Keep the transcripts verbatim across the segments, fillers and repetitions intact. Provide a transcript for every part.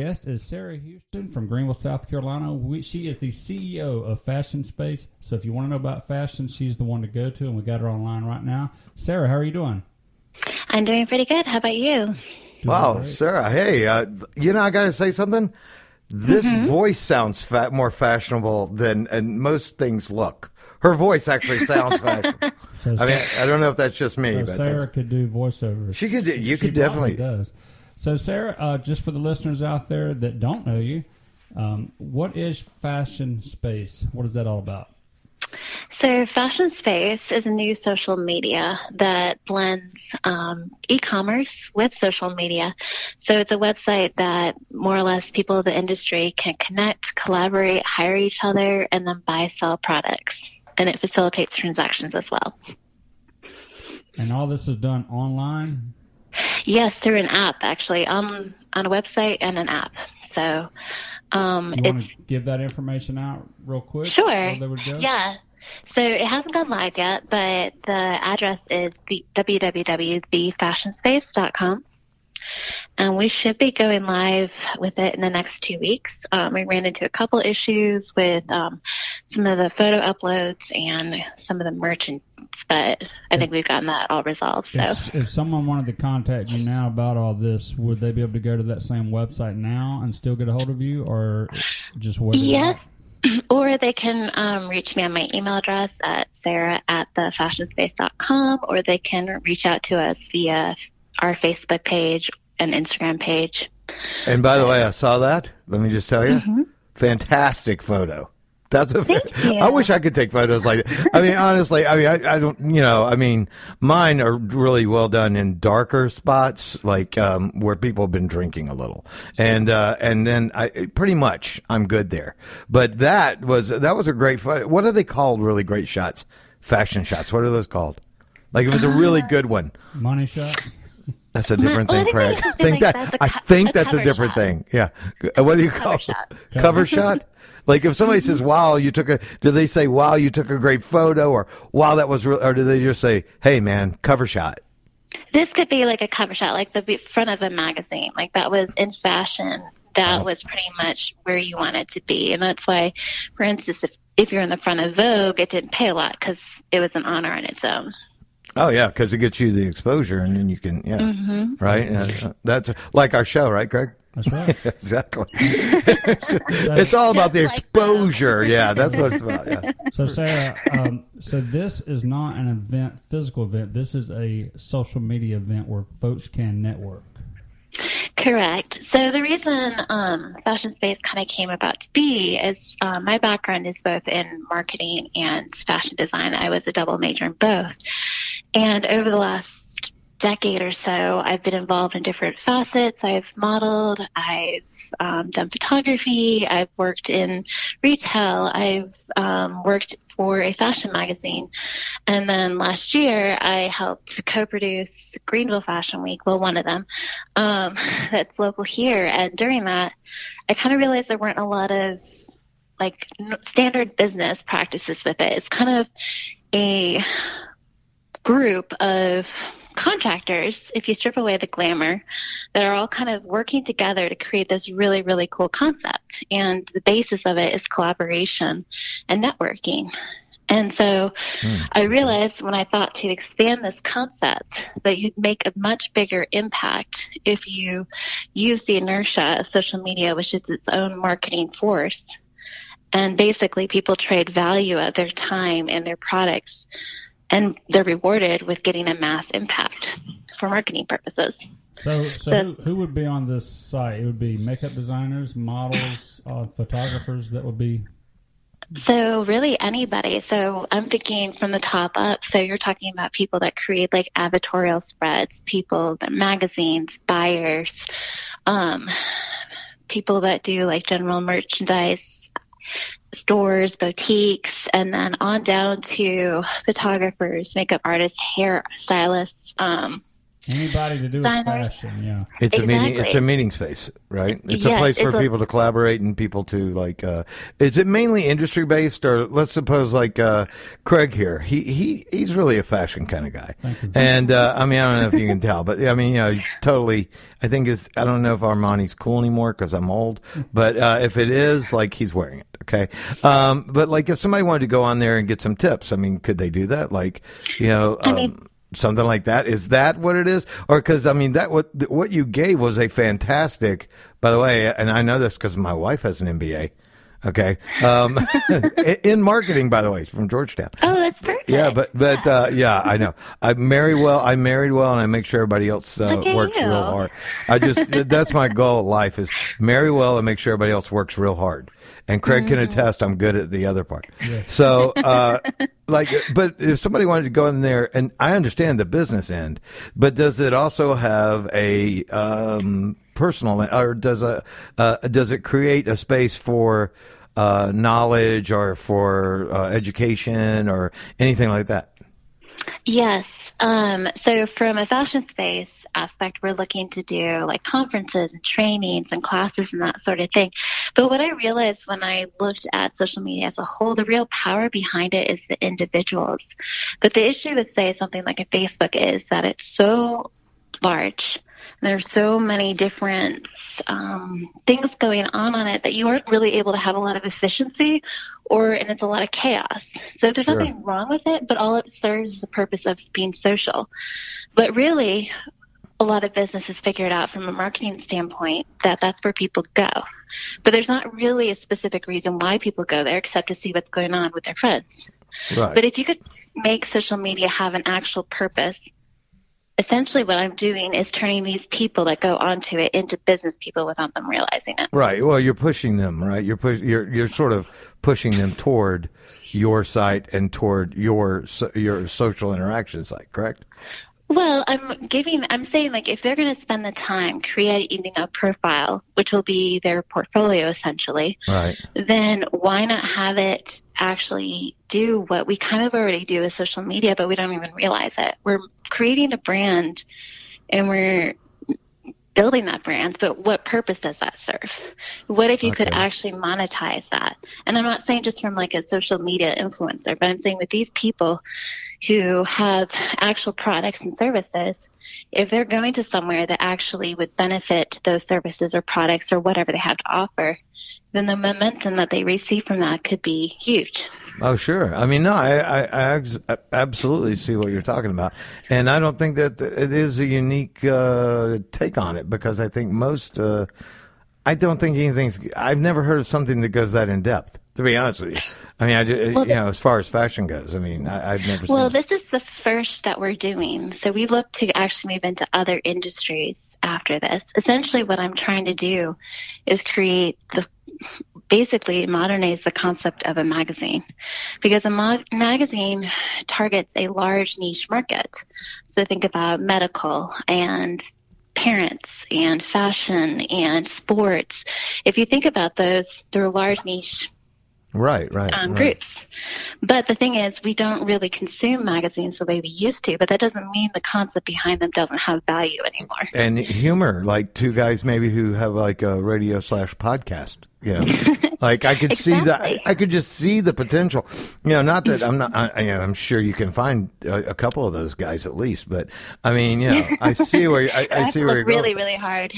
guest is Sarah Houston from Greenville, South Carolina. We, she is the C E O of Fashion Space. So if you want to know about fashion, she's the one to go to, and we got her online right now. Sarah, how are you doing? I'm doing pretty good. How about you? Doing wow, great. Sarah. Hey, uh, you know, I got to say something. This mm-hmm. voice sounds fa- more fashionable than and most things look. Her voice actually sounds fashionable. So I mean, I don't know if that's just me. So but Sarah could do voiceovers. She could. Do, you she could definitely does. So, Sarah, uh, just for the listeners out there that don't know you, um, what is Fashion Space? What is that all about? So Fashion Space is a new social media that blends um, e-commerce with social media. So it's a website that more or less people of the industry can connect, collaborate, hire each other, and then buy, sell products. And it facilitates transactions as well. And all this is done online? Yes, through an app, actually, on on a website and an app. So um, you want it's, to give that information out real quick? Sure. Yeah. So it hasn't gone live yet, but the address is w w w dot the fashion space dot com. And we should be going live with it in the next two weeks. Um, we ran into a couple issues with um, some of the photo uploads and some of the merchandise, but I think we've gotten that all resolved. So, if, if someone wanted to contact you now about all this, would they be able to go to that same website now and still get a hold of you, or just wait? Yes. Or they can um, reach me on my email address at sarah at the fashion space dot com, or they can reach out to us via our Facebook page and Instagram page. And by the way, I saw that. Let me just tell you, mm-hmm. fantastic photo. That's a. Thank you. I wish I could take photos like that. I mean, honestly, I mean, I, I don't, you know, I mean, mine are really well done in darker spots, like um, where people have been drinking a little, and uh, and then I pretty much I'm good there. But that was that was a great photo. What are they called? Really great shots, fashion shots. What are those called? Like it was a really good one. Money shots. That's a different well, thing, Craig. I think, like that, co- I think a that's a different shot. Thing. Yeah. What do you call it? Cover shot. Cover shot? Like if somebody says, wow, you took a, do they say, wow, you took a great photo, or wow, that was real, or do they just say, hey man, cover shot? This could be like a cover shot, like the front of a magazine. Like that was in fashion. That was pretty much where you wanted to be. And that's why, for instance, if, if you're in the front of Vogue, it didn't pay a lot because it was an honor on its own. Oh, yeah, because it gets you the exposure, and then you can, yeah, mm-hmm. right? Yeah, that's like our show, right, Greg? That's right. Exactly. It's all about the exposure. Like that. Yeah, that's what it's about, yeah. So, Sarah, um, so this is not an event, physical event. This is a social media event where folks can network. Correct. So the reason um, Fashion Space kind of came about to be is uh, my background is both in marketing and fashion design. I was a double major in both. And over the last decade or so, I've been involved in different facets. I've modeled, I've um, done photography, I've worked in retail, I've um, worked for a fashion magazine. And then last year, I helped co-produce Greenville Fashion Week, well, one of them, um, that's local here. And during that, I kind of realized there weren't a lot of like standard business practices with it. It's kind of a group of contractors, if you strip away the glamour, that are all kind of working together to create this really, really cool concept. And the basis of it is collaboration and networking. And so mm. I realized when I thought to expand this concept that you'd make a much bigger impact if you use the inertia of social media, which is its own marketing force. And basically people trade value of their time and their products, and they're rewarded with getting a mass impact for marketing purposes. So, so, so who, who would be on this site? It would be makeup designers, models, uh, photographers. That would be. So really anybody. So I'm thinking from the top up. So you're talking about people that create like advertorial spreads, people, the magazines, buyers, um, people that do like general merchandise, stores, boutiques, and then on down to photographers, makeup artists, hair stylists, um, Anybody to do Signers. With fashion, yeah. It's exactly. a meeting. It's a meeting space, right? It's yes, a place for people a, to collaborate and people to like. Uh, is it mainly industry based, or let's suppose like uh, Craig here? He he he's really a fashion kind of guy, and uh, I mean I don't know if you can tell, but I mean you know he's totally. I think it's. I don't know if Armani's cool anymore because I'm old, but uh, if it is, like he's wearing it. Okay, um, but like if somebody wanted to go on there and get some tips, I mean, could they do that? Like, you know. Um, I mean, something like that. Is that what it is? Or because, I mean, that what what you gave was a fantastic, by the way, and I know this because my wife has an M B A, okay, um, in marketing, by the way, from Georgetown. Oh, that's perfect. Yeah, but, but yeah. Uh, yeah, I know. I marry well, I married well, and I make sure everybody else uh, works you. real hard. I just, that's my goal in life is marry well and make sure everybody else works real hard. And Craig mm. can attest I'm good at the other part. Yes. So, uh, like, but if somebody wanted to go in there, and I understand the business end, but does it also have a um, personal, or does a uh, does it create a space for uh, knowledge or for uh, education or anything like that? Yes. Um, so from a fashion space aspect, we're looking to do like conferences and trainings and classes and that sort of thing. But what I realized when I looked at social media as a whole, the real power behind it is the individuals. But the issue with, say, something like a Facebook is that it's so large. There's so many different um, things going on on it that you aren't really able to have a lot of efficiency, or and it's a lot of chaos. So there's sure. nothing wrong with it, but all it serves is the purpose of being social. But really, a lot of businesses figured out from a marketing standpoint that that's where people go. But there's not really a specific reason why people go there except to see what's going on with their friends. Right. But if you could make social media have an actual purpose, essentially what I'm doing is turning these people that go onto it into business people without them realizing it. Right. Well, you're pushing them, right? You're push, You're you're sort of pushing them toward your site and toward your your social interaction site, correct? Well, I'm giving. I'm saying like if they're going to spend the time creating a profile, which will be their portfolio essentially, right? Then why not have it actually do what we kind of already do with social media, but we don't even realize it. We're creating a brand and we're building that brand, but what purpose does that serve? What if you okay. could actually monetize that? And I'm not saying just from like a social media influencer, but I'm saying with these people who have actual products and services, if they're going to somewhere that actually would benefit those services or products or whatever they have to offer, then the momentum that they receive from that could be huge. Oh, sure. I mean, no, I, I, I absolutely see what you're talking about. And I don't think that it is a unique uh, take on it because I think most uh, – I don't think anything's – I've never heard of something that goes that in depth. To be honest with you, I mean, I just, well, you know, as far as fashion goes, I mean, I, I've never seen. Well, this is the first that we're doing. So we look to actually move into other industries after this. Essentially, what I'm trying to do is create the, basically modernize the concept of a magazine because a mo- magazine targets a large niche market. So think about medical and parents and fashion and sports. If you think about those, they're large niche Right, right, um, right. groups. But the thing is, we don't really consume magazines the way we used to, but that doesn't mean the concept behind them doesn't have value anymore. And humor, like two guys maybe who have like a radio slash podcast, you know, like I could exactly. see that. I could just see the potential, you know, not that I'm not, I, you know, I'm sure you can find a, a couple of those guys at least, but I mean, you know, I see where, I, I see where you're really, going. really hard.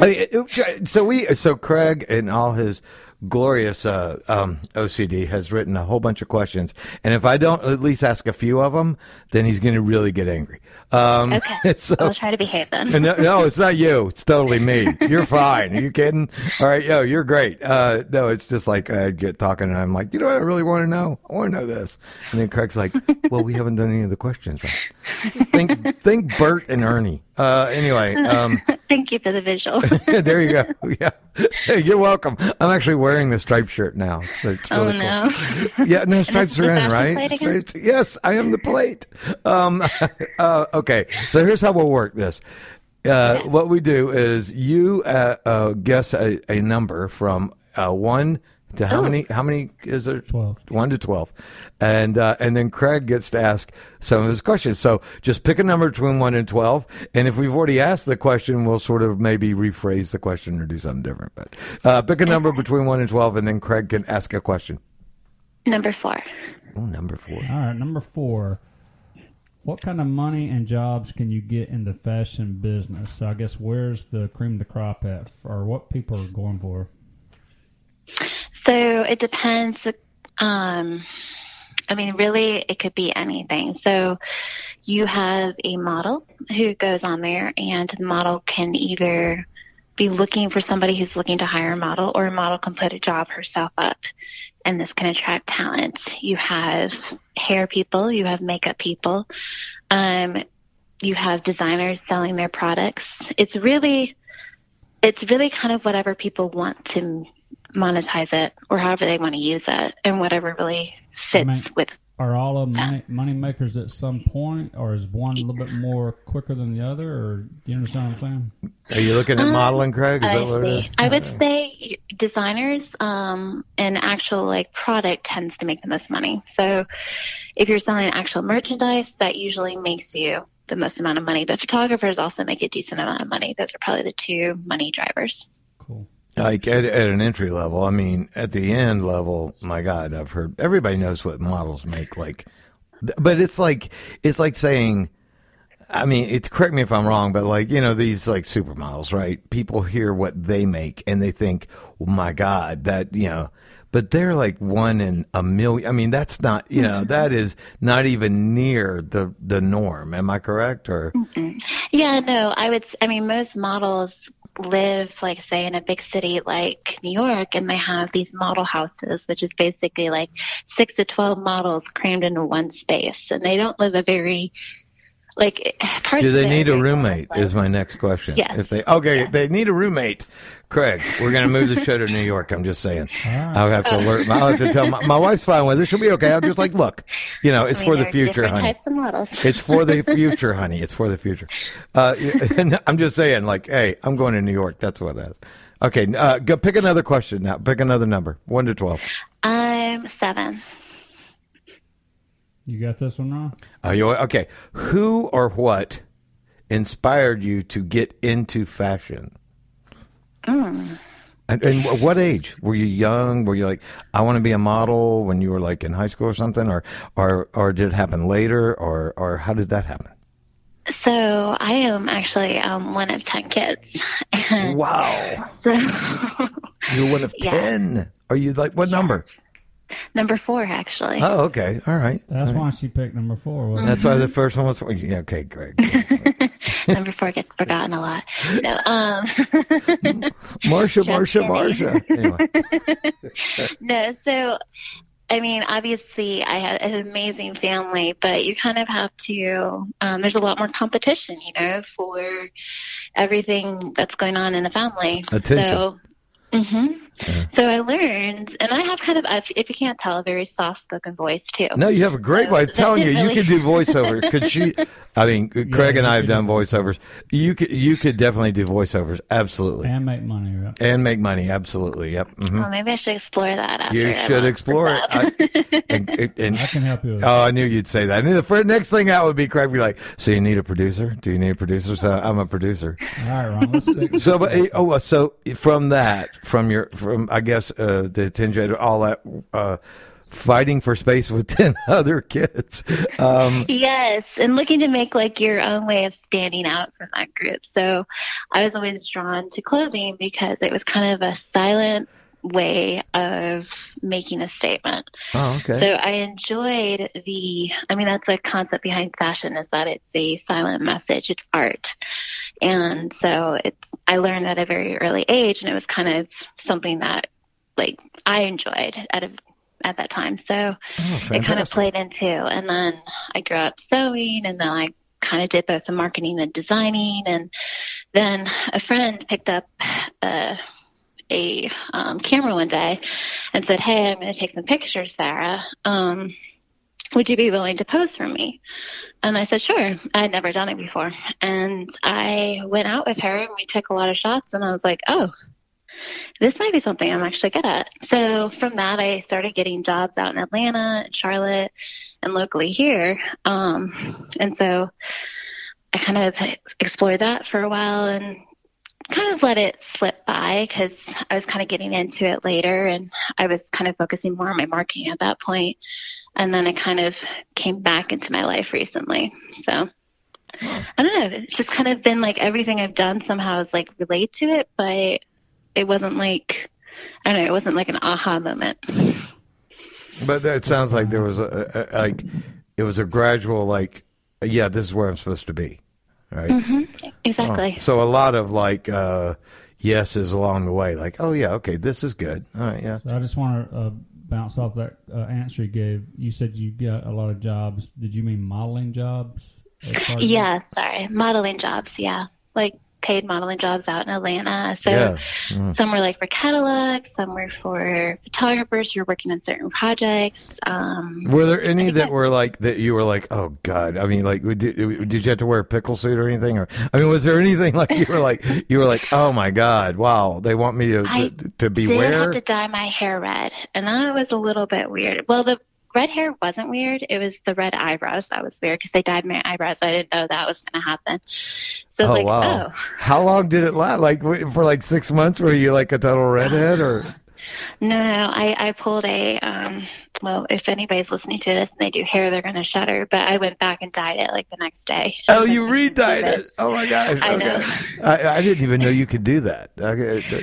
I mean, so we, so Craig and all his, Glorious uh, um, O C D has written a whole bunch of questions, and if I don't at least ask a few of them, then he's going to really get angry. Um, okay, so, I'll try to behave then. no, no, it's not you. It's totally me. You're fine. Are you kidding? All right, yo, you're great. Uh, no, it's just like I get talking, and I'm like, you know what I really want to know? I want to know this. And then Craig's like, well, we haven't done any of the questions right. Think, think Bert and Ernie. Uh, anyway. Um, Thank you for the visual. There you go. Yeah. Hey, you're welcome. I'm actually wearing the striped shirt now. It's, it's really oh, no. Cool. Yeah, no, stripes are in, right? Stripes, yes, I am the plate. Um, uh, okay, so here's how we'll work this. Uh, what we do is you uh, uh, guess a, a number from uh, one to how oh. many? How many is there? Twelve. One to twelve, and uh, and then Craig gets to ask some of his questions. So just pick a number between one and twelve, and if we've already asked the question, we'll sort of maybe rephrase the question or do something different. But uh, pick a number between one and twelve, and then Craig can ask a question. Number four. Oh, number four. All right, number four. What kind of money and jobs can you get in the fashion business? So I guess where's the cream of the crop at, or what people are going for? So it depends. Um, I mean, really, it could be anything. So you have a model who goes on there, and the model can either be looking for somebody who's looking to hire a model, or a model can put a job herself up. And this can attract talent. You have hair people, you have makeup people, um, you have designers selling their products. It's really, it's really kind of whatever people want to monetize it, or however they want to use it, and whatever really fits I mean, with. Are all of money, money makers at some point, or is one a little bit more quicker than the other? Or you understand what I'm saying? Are you looking at um, modeling, Craig? Is I, that what it is? I would okay. say designers um, and actual like product tends to make the most money. So if you're selling actual merchandise, that usually makes you the most amount of money. But photographers also make a decent amount of money. Those are probably the two money drivers. Cool. Like at, at an entry level, I mean, at the end level, my God, I've heard everybody knows what models make. Like, but it's like it's like saying, I mean, it's correct me if I'm wrong, but like you know these like supermodels, right? People hear what they make and they think, oh my God, that you know. But they're like one in a million. I mean, that's not, you know, mm-hmm. that is not even near the, the norm. Am I correct? Or Mm-mm. Yeah, no, I would, I mean, most models live, like, say, in a big city like New York, and they have these model houses, which is basically like six to twelve models crammed into one space. And they don't live a very, like, parts do they need a roommate also. Is my next question. Yes. If they, okay, yeah. if they need a roommate. Craig, we're going to move the show to New York. I'm just saying. Right. I'll have to alert. I'll have to tell my, my wife's fine with it. She'll be okay. I'm just like, look, you know, it's I mean, for the future, honey. Types and models. It's for the future, honey. It's for the future. Uh, and I'm just saying, like, hey, I'm going to New York. That's what it is. Okay, uh, go pick another question now. Pick another number, one to twelve. I'm seven. You got this one wrong. Uh, you, okay, who or what inspired you to get into fashion? Mm. And, and what age? Were you young? Were you like, I want to be a model when you were like in high school or something? Or or, or did it happen later? Or, or how did that happen? So I am actually um, one of ten kids. And wow. So, you're one of ten? Yeah. Are you like, what yes. number? Number four, actually. Oh, okay. All right. That's All right. why she picked number four. Wasn't That's it? Why the first one was four. Yeah, okay, great. Number four gets forgotten a lot. No, um, Marsha, Marsha, Marsha. Anyway. No, so, I mean, obviously I had an amazing family, but you kind of have to, um, there's a lot more competition, you know, for everything that's going on in the family. Attention. So, Mm-hmm. Yeah. So I learned, and I have kind of, if, if you can't tell, a very soft-spoken voice, too. No, you have a great so voice. I'm telling you, really... you could do voiceovers. Could she, I mean, Craig yeah, and I have done voiceovers. You could you could definitely do voiceovers, absolutely. And make money, right? And make money, absolutely, yep. Mm-hmm. Well, maybe I should explore that after. You should explore it. I, and, and, and, I can help you with oh, that. Oh, I knew you'd say that. I knew the first, next thing out would be Craig be like, so you need a producer? Do you need a producer? So I'm a producer. All right, Ron, let's see. So, but, oh, so from that... From your, from I guess uh, the ten J, all that uh, fighting for space with ten other kids. Um, yes, and looking to make like your own way of standing out from that group. So I was always drawn to clothing because it was kind of a silent way of making a statement. Oh, okay. So I enjoyed the. I mean, that's a concept behind fashion is that it's a silent message. It's art. And so it's, I learned at a very early age, and it was kind of something that, like, I enjoyed at a, at that time. So oh, it kind of played into, and then I grew up sewing, and then I kind of did both the marketing and designing, and then a friend picked up a, a um, camera one day and said, "Hey, I'm going to take some pictures, Sarah. Um, would you be willing to pose for me?" And I said, sure. I had never done it before. And I went out with her and we took a lot of shots and I was like, oh, this might be something I'm actually good at. So from that, I started getting jobs out in Atlanta and Charlotte and locally here. Um, and so I kind of explored that for a while and kind of let it slip by because I was kind of getting into it later and I was kind of focusing more on my marketing at that point. And then I kind of came back into my life recently. So I don't know. It's just kind of been like everything I've done somehow is like relate to it, but it wasn't like, I don't know, it wasn't like an aha moment. But it sounds like there was a, a like, it was a gradual, like, yeah, this is where I'm supposed to be. Right. Mm-hmm. Exactly. Oh, so a lot of like uh, yeses along the way, like, oh, yeah, okay, this is good. All right, yeah. So I just want to uh, bounce off that uh, answer you gave. You said you got a lot of jobs. Did you mean modeling jobs? Yeah, that? sorry. Modeling jobs, yeah. Like paid modeling jobs out in Atlanta. So yeah. mm. some were like for catalogs, some were for photographers who were working on certain projects. Um, were there any that I, were like, that you were like, oh God, I mean, like, did, did you have to wear a pickle suit or anything? Or, I mean, was there anything like you were like, you were like, oh my God, wow, they want me to, I to, to beware? I did have to dye my hair red, and that was a little bit weird. Well, the red hair wasn't weird. It was the red eyebrows that was weird because they dyed my eyebrows. I didn't know that was going to happen. So I was oh, like, wow. oh. How long did it last? Like for like six months? Were you like a total redhead or? No, no. I, I pulled a, um, well, if anybody's listening to this and they do hair, they're going to shudder. But I went back and dyed it like the next day. Oh, you re-dyed it. Oh, my gosh. I okay. know. I, I didn't even know you could do that. Okay.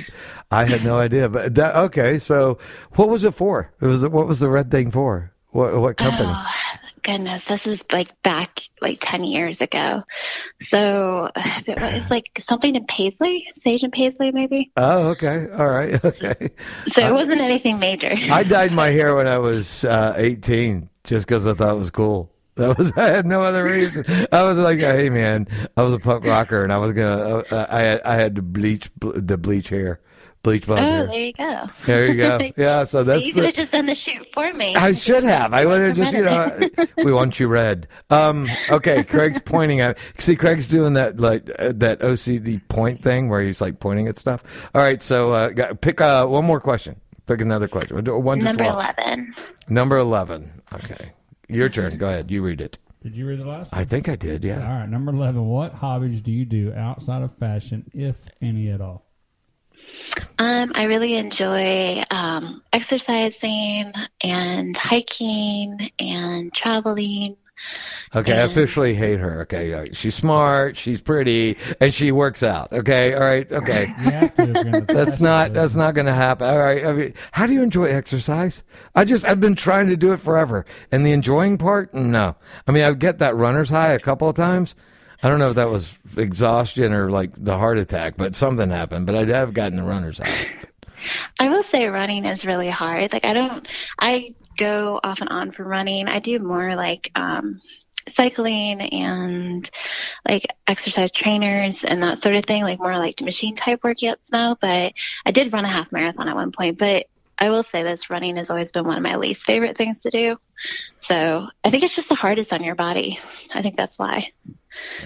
I had no idea. But that, okay. So what was it for? It was, what was the red thing for? What, what company? Oh, goodness. This was like back like ten years ago. So it was like something in Paisley, Sage and Paisley maybe. Oh, okay. All right. Okay. So it wasn't I, anything major. I dyed my hair when I was uh, eighteen just because I thought it was cool. That was, I had no other reason. I was like, hey, man, I was a punk rocker and I was going to, uh, I had, I had to bleach the bleach hair. Bleach blonde. Oh, hair. There you go. There you go. Yeah, so that's. So you could have just done the shoot for me. I should have. I would have just, you know, we want you red. Um, okay, Craig's pointing at. See, Craig's doing that like uh, that O C D point thing where he's like pointing at stuff. All right, so uh, got, pick uh, one more question. Pick another question. One to Number twelve. eleven. Number eleven. Okay, your turn. Go ahead. You read it. Did you read the last one? I think I did. Yeah. All right. Number eleven. What hobbies do you do outside of fashion, if any at all? Um, I really enjoy um, exercising and hiking and traveling. Okay, and... I officially hate her. Okay, she's smart, she's pretty, and she works out. Okay, all right, okay. You have to, you're gonna that's not that's not going to happen. All right, I mean, how do you enjoy exercise? I just I've been trying to do it forever, and the enjoying part, no. I mean, I get that runner's high a couple of times. I don't know if that was exhaustion or like the heart attack, but something happened. But I have gotten the runner's high. I will say running is really hard. Like I don't, I go off and on for running. I do more like um, cycling and like exercise trainers and that sort of thing. Like more like machine type workouts now. But I did run a half marathon at one point. But I will say this, running has always been one of my least favorite things to do. So I think it's just the hardest on your body. I think that's why.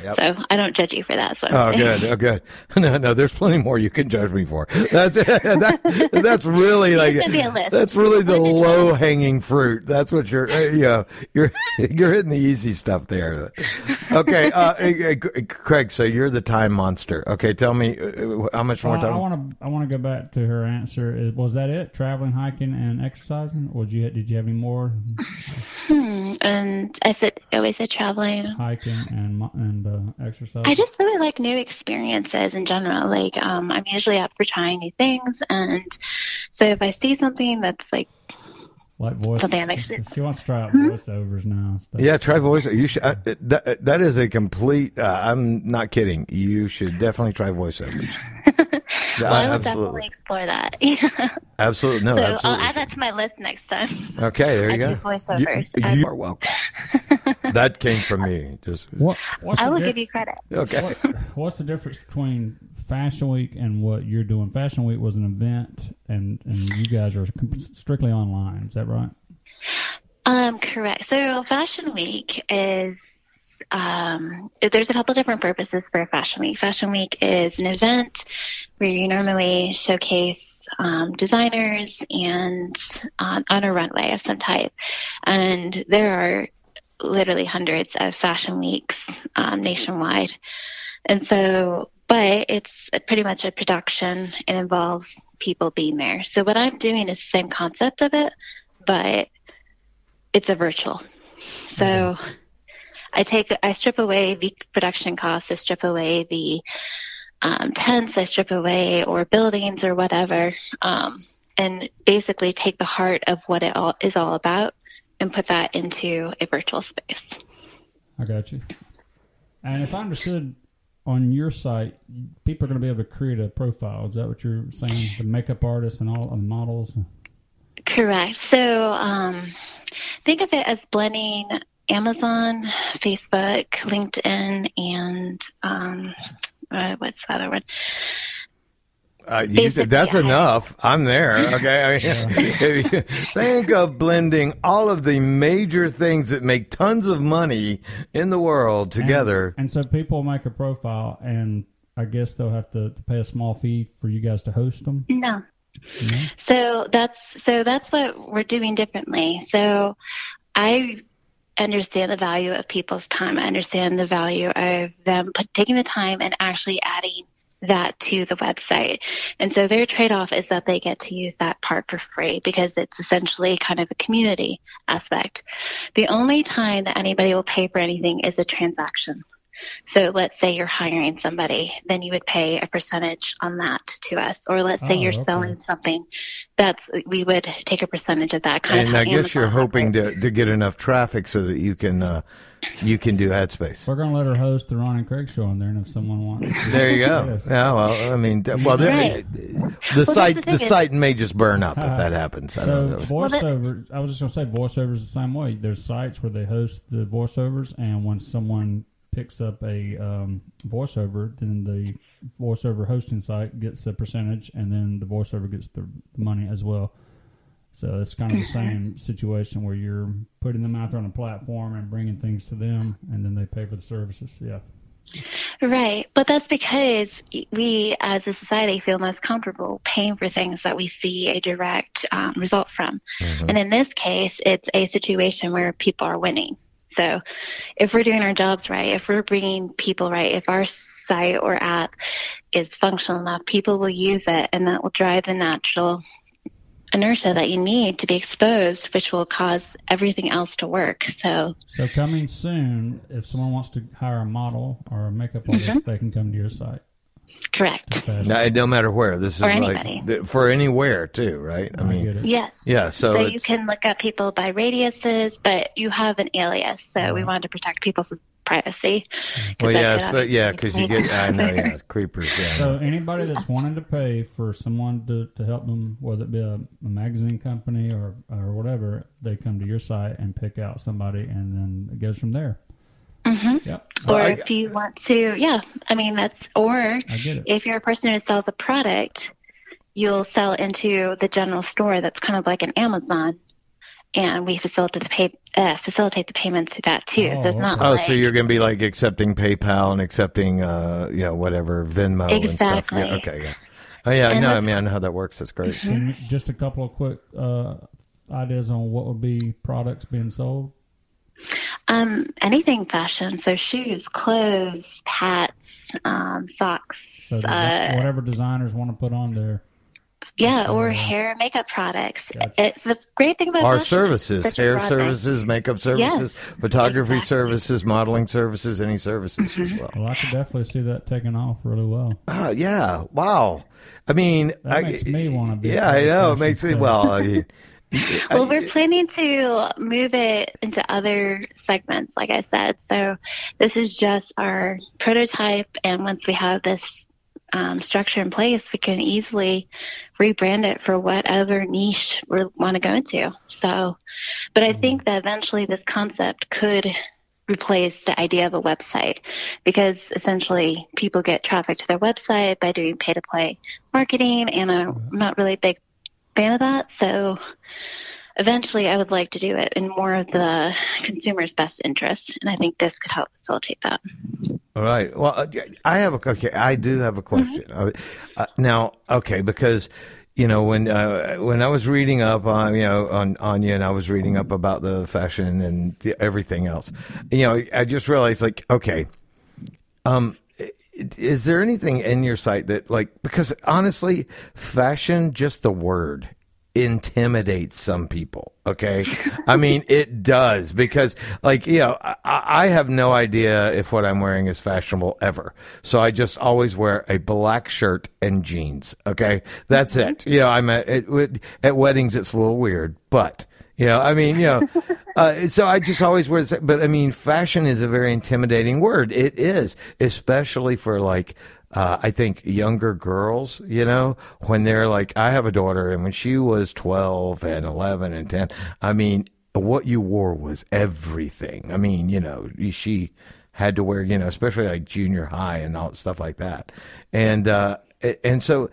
Yep. So I don't judge you for that. So oh, good. Oh, good. No, no, there's plenty more you can judge me for. That's that, that's really like that's really the low hanging fruit. That's what you're you know, you're you're hitting the easy stuff there. Okay, uh, Craig. So you're the time monster. Okay, tell me how much more uh, time. I want to I want to go back to her answer. Was that it? Traveling, hiking, and exercising, or did you did you have any more? Hmm, and I said I always said traveling, hiking, and and uh, exercise. I just really like new experiences in general. Like um, I'm usually up for trying new things, and so if I see something that's like like voice, something I'm experiencing, she wants to try out hmm? voiceovers now. Stuff. Yeah, try voice. You should. I, that that is a complete. Uh, I'm not kidding. You should definitely try voiceovers. Well, I will definitely explore that. Yeah. Absolutely. No, so absolutely. I'll add that to my list next time. Okay, there you I go. Do voiceovers. You, you are welcome. That came from me. Just what, I will di- give you credit. Okay. What, what's the difference between Fashion Week and what you're doing? Fashion Week was an event, and, and you guys are strictly online. Is that right? Um, correct. So Fashion Week is... Um, there's a couple different purposes for Fashion Week. Fashion Week is an event We normally showcase um, designers and uh, on a runway of some type. And there are literally hundreds of fashion weeks um, nationwide. And so, but it's pretty much a production. It involves people being there. So what I'm doing is the same concept of it, but it's a virtual. So I take, I strip away the production costs. I strip away the um, tents. I strip away or buildings or whatever, um, and basically take the heart of what it all is all about and put that into a virtual space. I got you. And if I understood, on your site, people are going to be able to create a profile. Is that what you're saying? The makeup artists and all the models? Correct. So um, think of it as blending Amazon, Facebook, LinkedIn, and um, uh, what's the other one? Uh, you said, that's enough. I'm there. Okay. I mean, yeah. Think of blending all of the major things that make tons of money in the world together. And, and so people make a profile, and I guess they'll have to, to pay a small fee for you guys to host them. No. No? So that's so that's what we're doing differently. So I understand the value of people's time. I understand the value of them taking the time and actually adding that to the website. And so their trade-off is that they get to use that part for free because it's essentially kind of a community aspect. The only time that anybody will pay for anything is a transaction. So let's say you're hiring somebody, then you would pay a percentage on that to us. Or let's say oh, you're okay. selling something, that's we would take a percentage of that. Kind and of I guess Amazon you're hoping to, to get enough traffic so that you can uh, you can do ad space. We're going to let her host the Ron and Craig show on there, and if someone wants to. There you go. Yeah, well, I mean, well, there, right. the well, site the, the is, site may just burn up uh, if that happens. So I don't know. Voiceover, I was just going to say voiceovers the same way. There's sites where they host the voiceovers, and when someone picks up a um, voiceover, then the voiceover hosting site gets a percentage, and then the voiceover gets the money as well. So it's kind of the same situation where you're putting them out there on a platform and bringing things to them, and then they pay for the services. Yeah. Right. But that's because we as a society feel most comfortable paying for things that we see a direct um, result from. Mm-hmm. And in this case, it's a situation where people are winning. So if we're doing our jobs right, if we're bringing people right, if our site or app is functional enough, people will use it, and that will drive the natural inertia that you need to be exposed, which will cause everything else to work. So so coming soon, if someone wants to hire a model or a makeup artist, mm-hmm. they can come to your site. Correct. No, no matter where. This is or like th- for anywhere too, right? I, I mean, yes. Yeah. So, so you can look up people by radiuses, but you have an alias. So uh-huh. we wanted to protect people's privacy. Well, yes, but yeah, because you get I know, yeah, creepers. Yeah. So anybody that's yes. wanting to pay for someone to, to help them, whether it be a, a magazine company or or whatever, they come to your site and pick out somebody, and then it goes from there. Mm-hmm. Yep. Or I, if you want to, yeah, I mean, that's, or if you're a person who sells a product, you'll sell into the general store. That's kind of like an Amazon, and we facilitate the pay, uh, facilitate the payments to that too. Oh, so it's not oh, like, so you're going to be like accepting PayPal and accepting, uh, you know, whatever, Venmo exactly. and stuff. Yeah, okay. Yeah. Oh yeah. And no, I mean, I know how that works. That's great. Mm-hmm. And just a couple of quick, uh, ideas on what would be products being sold. Um, anything fashion, so shoes, clothes, hats, um, socks, so uh, whatever designers want to put on there. Yeah, or on. Hair and makeup products. Gotcha. It's the great thing about our services: hair services, range. Makeup services, yes, photography exactly. services, modeling services, any services mm-hmm. as well. Well, I could definitely see that taking off really well. Oh, yeah! Wow. I mean, that I, makes me want to be. Yeah, I know. It makes me well. I, Well, we're planning to move it into other segments, like I said. So this is just our prototype, and once we have this um, structure in place, we can easily rebrand it for whatever niche we want to go into. So, but I think that eventually this concept could replace the idea of a website, because essentially people get traffic to their website by doing pay-to-play marketing, and I'm not really a big fan of that. So eventually I would like to do it in more of the consumer's best interest, and I think this could help facilitate that. All right. Well, I have a okay. I do have a question mm-hmm. uh, now. Okay, because you know when uh, when I was reading up on you know on, on you and I was reading up about the fashion and the, everything else, you know, I just realized like okay, um, is there anything in your site that like because honestly, fashion just the word. Intimidates some people. Okay. I mean, it does because like, you know, I, I have no idea if what I'm wearing is fashionable ever. So I just always wear a black shirt and jeans. Okay. That's it. You know, I'm at, at, at weddings. It's a little weird, but you know, I mean, you know, uh, so I just always wear this, but I mean, fashion is a very intimidating word. It is, especially for like, Uh, I think younger girls, you know, when they're like, I have a daughter and when she was twelve and eleven and ten, I mean, what you wore was everything. I mean, you know, she had to wear, you know, especially like junior high and all stuff like that. And, uh, and so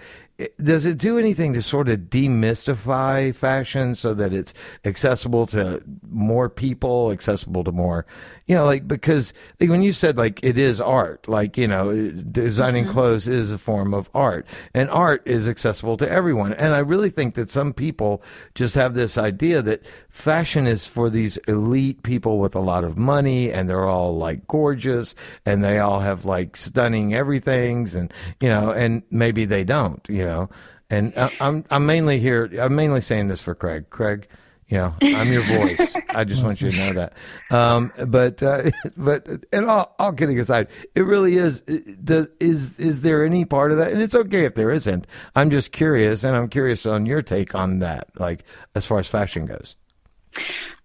does it do anything to sort of demystify fashion so that it's accessible to more people, accessible to more, you know, like, because like when you said like it is art, like, you know, designing mm-hmm. clothes is a form of art and art is accessible to everyone. And I really think that some people just have this idea that fashion is for these elite people with a lot of money and they're all like gorgeous and they all have like stunning everythings and, you know, and maybe they don't, you know. Know, and I, I'm I'm mainly here. I'm mainly saying this for Craig. Craig, you know, I'm your voice. I just want you to know that. Um, but uh, but and all, all kidding aside, it really is. Does is is there any part of that? And it's okay if there isn't. I'm just curious, and I'm curious on your take on that, like as far as fashion goes.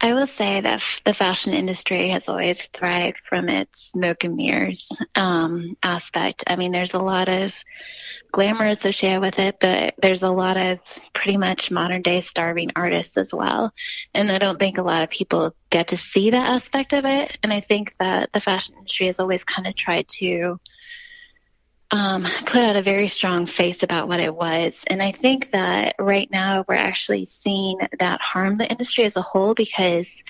I will say that f- the fashion industry has always thrived from its smoke and mirrors um, aspect. I mean, there's a lot of glamour associated with it, but there's a lot of pretty much modern day starving artists as well. And I don't think a lot of people get to see that aspect of it. And I think that the fashion industry has always kind of tried to um, put out a very strong face about what it was. And I think that right now we're actually seeing that harm the industry as a whole, because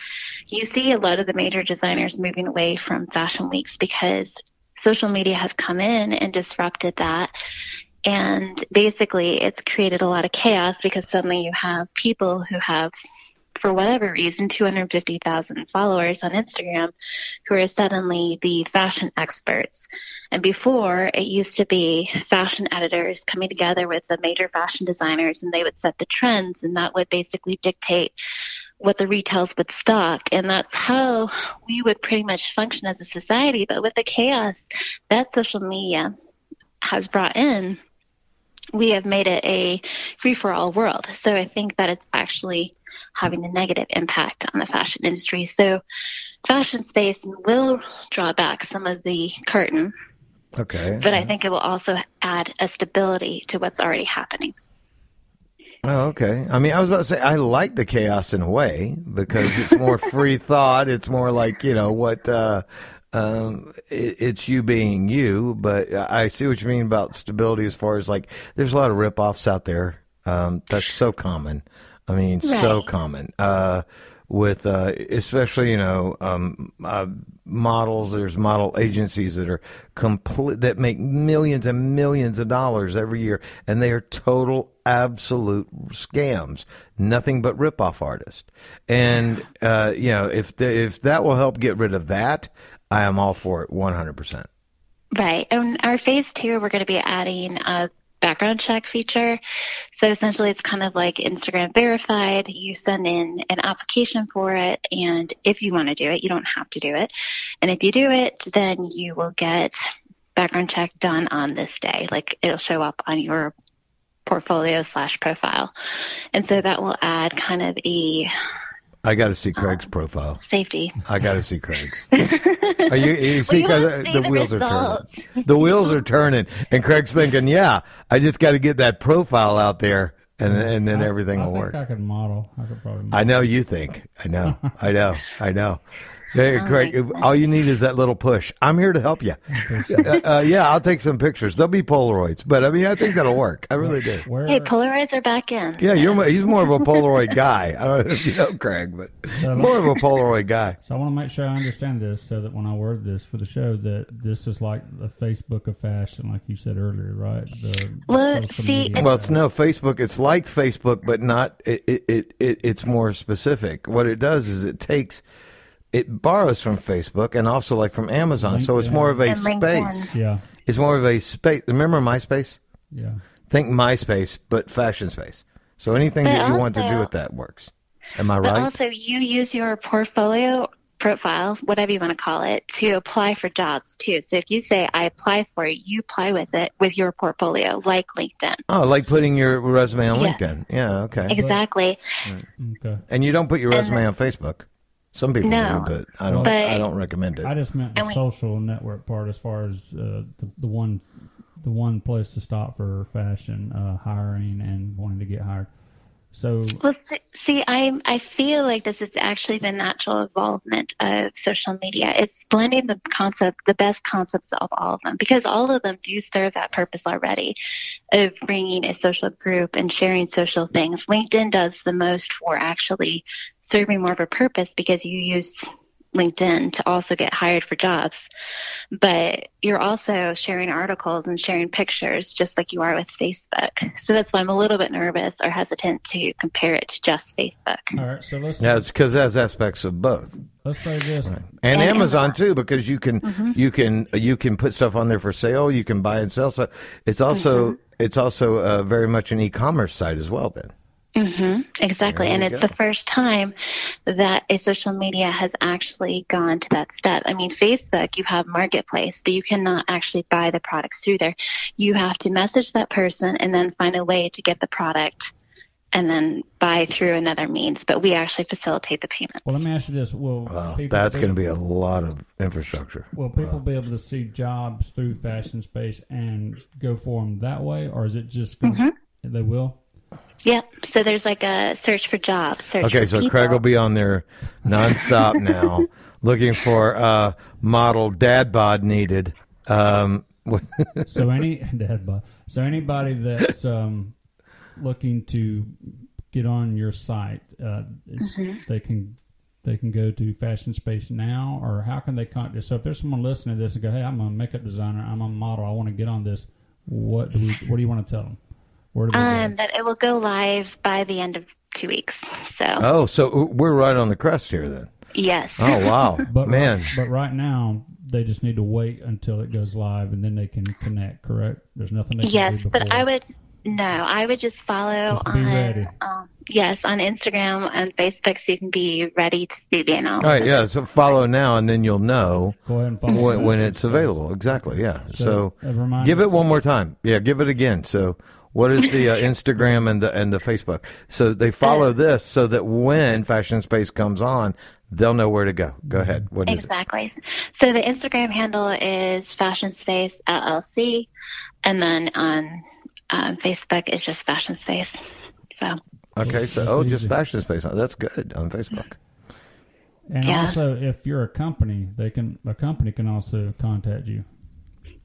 you see a lot of the major designers moving away from fashion weeks because social media has come in and disrupted that. And basically it's created a lot of chaos because suddenly you have people who have, for whatever reason, two hundred fifty thousand followers on Instagram who are suddenly the fashion experts. And before, it used to be fashion editors coming together with the major fashion designers, and they would set the trends, and that would basically dictate what the retails would stock. And that's how we would pretty much function as a society. But with the chaos that social media has brought in, we have made it a free-for-all world. So I think that it's actually having a negative impact on the fashion industry. So fashion space will draw back some of the curtain. Okay. But I think it will also add a stability to what's already happening. Oh, okay. I mean, I was about to say, I like the chaos in a way because it's more free thought. It's more like, you know, what, uh, um, it, it's you being you, but I see what you mean about stability as far as like, there's a lot of ripoffs out there. Um, that's so common. I mean, right. so common, uh, with, uh, especially, you know, um, uh, models, there's model agencies that are complete, that make millions and millions of dollars every year. And they are total absolute scams, nothing but ripoff artists. And, uh, you know, if the, if that will help get rid of that, I am all for it. one hundred percent. Right. And our phase two, we're going to be adding a background check feature. So essentially it's kind of like Instagram verified. You send in an application for it. And if you want to do it, you don't have to do it. And if you do it, then you will get background check done on this day. Like it'll show up on your portfolio slash profile. And so that will add kind of a, I got to see Craig's um, profile. Safety. I got to see Craig's. Are you, you see, well, you the, the, the wheels results. Are turning. The wheels are turning, and Craig's thinking, "Yeah, I just got to get that profile out there, and and then I, everything I will think work." I could model. I could probably. Model. I know you think. I know. I know. I know. They're oh great. All you need is that little push. I'm here to help you. uh, yeah, I'll take some pictures. They'll be Polaroids, but I mean, I think that'll work. I really do. Where... Hey, Polaroids are back in. Yeah, you're. He's more of a Polaroid guy. I don't know if you know Craig, but so more of a Polaroid guy. So I want to make sure I understand this, so that when I word this for the show, that this is like the Facebook of fashion, like you said earlier, right? The well, see, it's, well, it's no Facebook. It's like Facebook, but not. It, it, it, it's more specific. What it does is it takes. It borrows from Facebook and also like from Amazon. LinkedIn. So it's more of a space. Yeah. It's more of a space. Remember MySpace? Yeah. Think MySpace, but fashion space. So anything but that also, you want to do with that works. Am I but right? Also, you use your portfolio profile, whatever you want to call it, to apply for jobs too. So if you say, I apply for it, you apply with it with your portfolio, like LinkedIn. Oh, like putting your resume on yes. LinkedIn. Yeah, okay. Exactly. Right. Okay. And you don't put your resume and, on Facebook. Some people no, do, but I don't. But I don't recommend it. I just meant the we, social network part, as far as uh, the, the one, the one place to stop for fashion uh, hiring and wanting to get hired. So, well, see, I I feel like this has actually been natural involvement of social media. It's blending the concept, the best concepts of all of them, because all of them do serve that purpose already of bringing a social group and sharing social things. LinkedIn does the most for actually serving more of a purpose because you use LinkedIn to also get hired for jobs, but you're also sharing articles and sharing pictures just like you are with Facebook. So that's why I'm a little bit nervous or hesitant to compare it to just Facebook. All right, so let's yeah, it's because that's aspects of both. Let's say this, right. and, and Amazon, Amazon too, because you can mm-hmm. you can you can put stuff on there for sale. You can buy and sell stuff. It's also mm-hmm. it's also uh, very much an e-commerce site as well. Then. Mm-hmm, exactly. And it's go. the first time that a social media has actually gone to that step. I mean, Facebook, you have marketplace, but you cannot actually buy the products through there. You have to message that person and then find a way to get the product and then buy through another means. But we actually facilitate the payments. Well, let me ask you this. Will wow, people that's going to be a lot of infrastructure. Will people wow. be able to see jobs through fashion space and go for them that way? Or is it just going mm-hmm. to, they will? Yeah, so there's like a search for jobs. Search okay, for so people. Craig will be on there nonstop now, looking for uh, model dad bod needed. Um, so any dad bod. So anybody that's um, looking to get on your site, uh, it's, mm-hmm. they can they can go to Fashion Space now, or how can they contact? So if there's someone listening to this and go, hey, I'm a makeup designer, I'm a model, I want to get on this. What do we, what do you want to tell them? Um, that it will go live by the end of two weeks. So. Oh, so we're right on the crest here then. Yes. Oh, wow. But man. Right, but right now, they just need to wait until it goes live, and then they can connect, correct? There's nothing they can yes, do before. Yes, but I would... No, I would just follow just on, um, yes, on Instagram and Facebook, so you can be ready to see the announcement. All right, yeah, so follow now, and then you'll know Go ahead and follow when, when it's available. Exactly, yeah. So, so give it one more time. Yeah, give it again. So what is the uh, Instagram and the and the Facebook? So they follow this so that when Fashion Space comes on, they'll know where to go. Go ahead. What is exactly. It? So the Instagram handle is Fashion Space L L C, and then on Um, Facebook is just Fashion Space. So okay, so oh, just Fashion Space. That's good on Facebook. And yeah. also, if you're a company, they can a company can also contact you.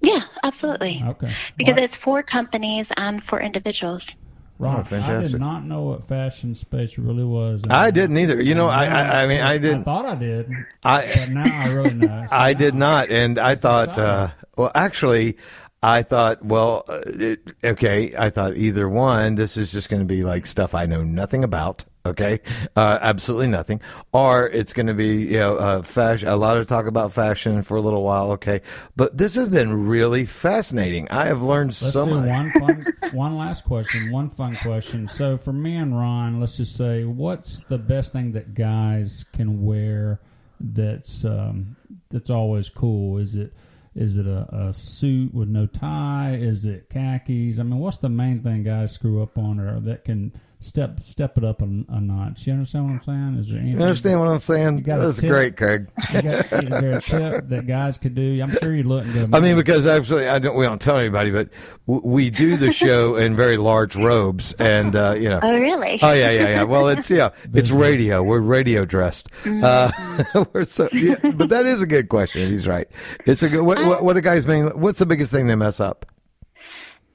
Yeah, absolutely. Okay, because what? It's for companies and for individuals. Right. Oh, I did not know what Fashion Space really was. I didn't either. You know, I, I, I mean, I didn't. I thought I did. I but now I really know. So I did not, and I thought, uh, well, actually. I thought, well, it, okay, I thought either one, this is just going to be like stuff I know nothing about, okay, uh, absolutely nothing, or it's going to be, you know, uh, fashion, a lot of talk about fashion for a little while, okay, but this has been really fascinating. I have learned let's so much. One, fun, one last question, one fun question. So for me and Ron, let's just say, what's the best thing that guys can wear that's um, that's always cool? Is it... Is it a, a suit with no tie? Is it khakis? I mean, what's the main thing guys screw up on or that can step step it up a, a notch. You understand what I'm saying? Is there anything? You understand what I'm saying? That's great, Craig. You got, is there a tip that guys could do? I'm sure you look and go. I mean, because actually, I don't. We don't tell anybody, but w- we do the show in very large robes, and uh, you know. Oh, really? Oh, yeah, yeah, yeah. Well, it's yeah, it's radio. We're radio dressed. Mm-hmm. Uh, we're so. Yeah, but that is a good question. He's right. It's a good. What, what, what do guys mean? What's the biggest thing they mess up?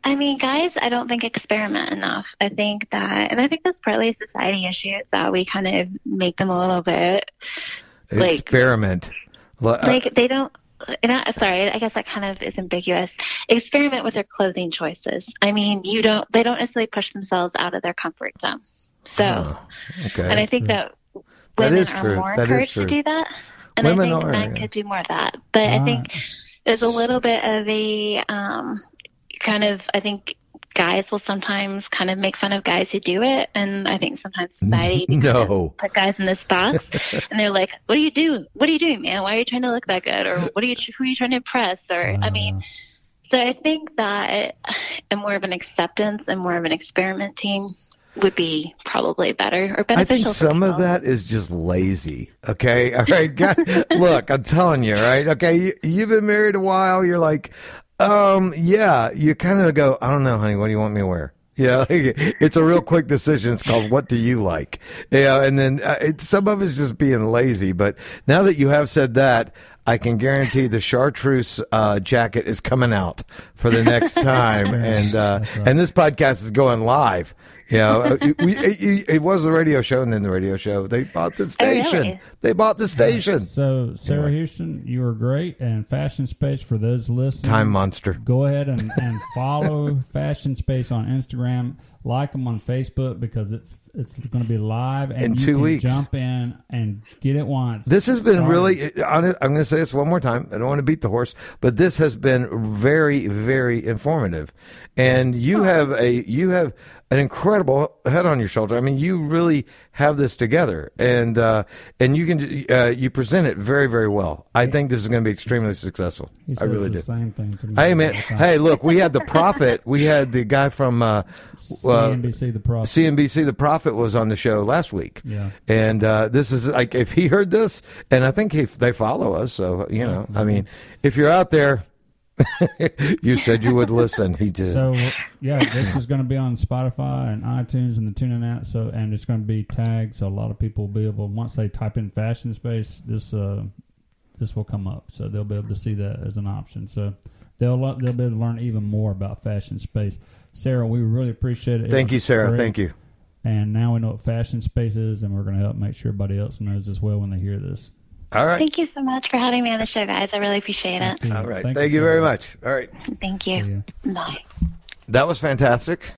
I mean, guys, I don't think experiment enough. I think that, and I think that's partly a society issue that we kind of make them a little bit like, experiment. Like they don't, and I, sorry, I guess that kind of is ambiguous. Experiment with their clothing choices. I mean, you don't, they don't necessarily push themselves out of their comfort zone. So, oh, okay. And I think that women that are more that encouraged to do that. And women I think are, men yeah. could do more of that. But uh, I think there's a little bit of a, um, kind of, I think guys will sometimes kind of make fun of guys who do it, and I think sometimes society no. put guys in this box, and they're like, "What do you do? What are you doing, man? Why are you trying to look that good? Or what are you? Who are you trying to impress?" Or uh, I mean, so I think that and more of an acceptance and more of an experimenting would be probably better or beneficial. I think some of that is just lazy. Okay, all right, God, look, I'm telling you, right? Okay, you, you've been married a while. You're like. Um, yeah, you kind of go, I don't know, honey, what do you want me to wear? Yeah, you know, like, it's a real quick decision. It's called, what do you like? Yeah, you know, and then uh, it, some of it's just being lazy. But now that you have said that, I can guarantee the chartreuse uh, jacket is coming out for the next time. and uh, right. And this podcast is going live. Yeah, you know, we it, it was the radio show, and then the radio show. They bought the station. Oh, really? They bought the station. So, Sarah anyway. Houston, you were great, and Fashion Space for those listening. Time monster. Go ahead and, and follow Fashion Space on Instagram. Like them on Facebook because it's it's going to be live, and in you two can weeks. Jump in and get it once. This has been Sorry. really. I'm going to say this one more time. I don't want to beat the horse, but this has been very, very informative, and you oh. have a you have. an incredible head on your shoulder. I mean, you really have this together, and uh, and you can uh, you present it very, very well. I think this is going to be extremely successful. He says I really the do. Same thing to me. Hey man, hey look, we had the prophet. We had the guy from uh, C N B C. The prophet. C N B C. The prophet was on the show last week. Yeah. And uh, this is like if he heard this, and I think if they follow us, so you know, mm-hmm. I mean, if you're out there. You said you would listen. He did. So, yeah, this is going to be on Spotify and iTunes and the TuneIn app. So, and it's going to be tagged, so a lot of people will be able. Once they type in Fashion Space, this uh, this will come up. So they'll be able to see that as an option. So they'll they'll be able to learn even more about Fashion Space. Sarah, we really appreciate it. Thank it you, Sarah. Great. Thank you. And now we know what Fashion Space is, and we're going to help make sure everybody else knows as well when they hear this. All right. Thank you so much for having me on the show, guys. I really appreciate it. All right. Thank, Thank you, you very much. All right. Thank you. Bye. That was fantastic.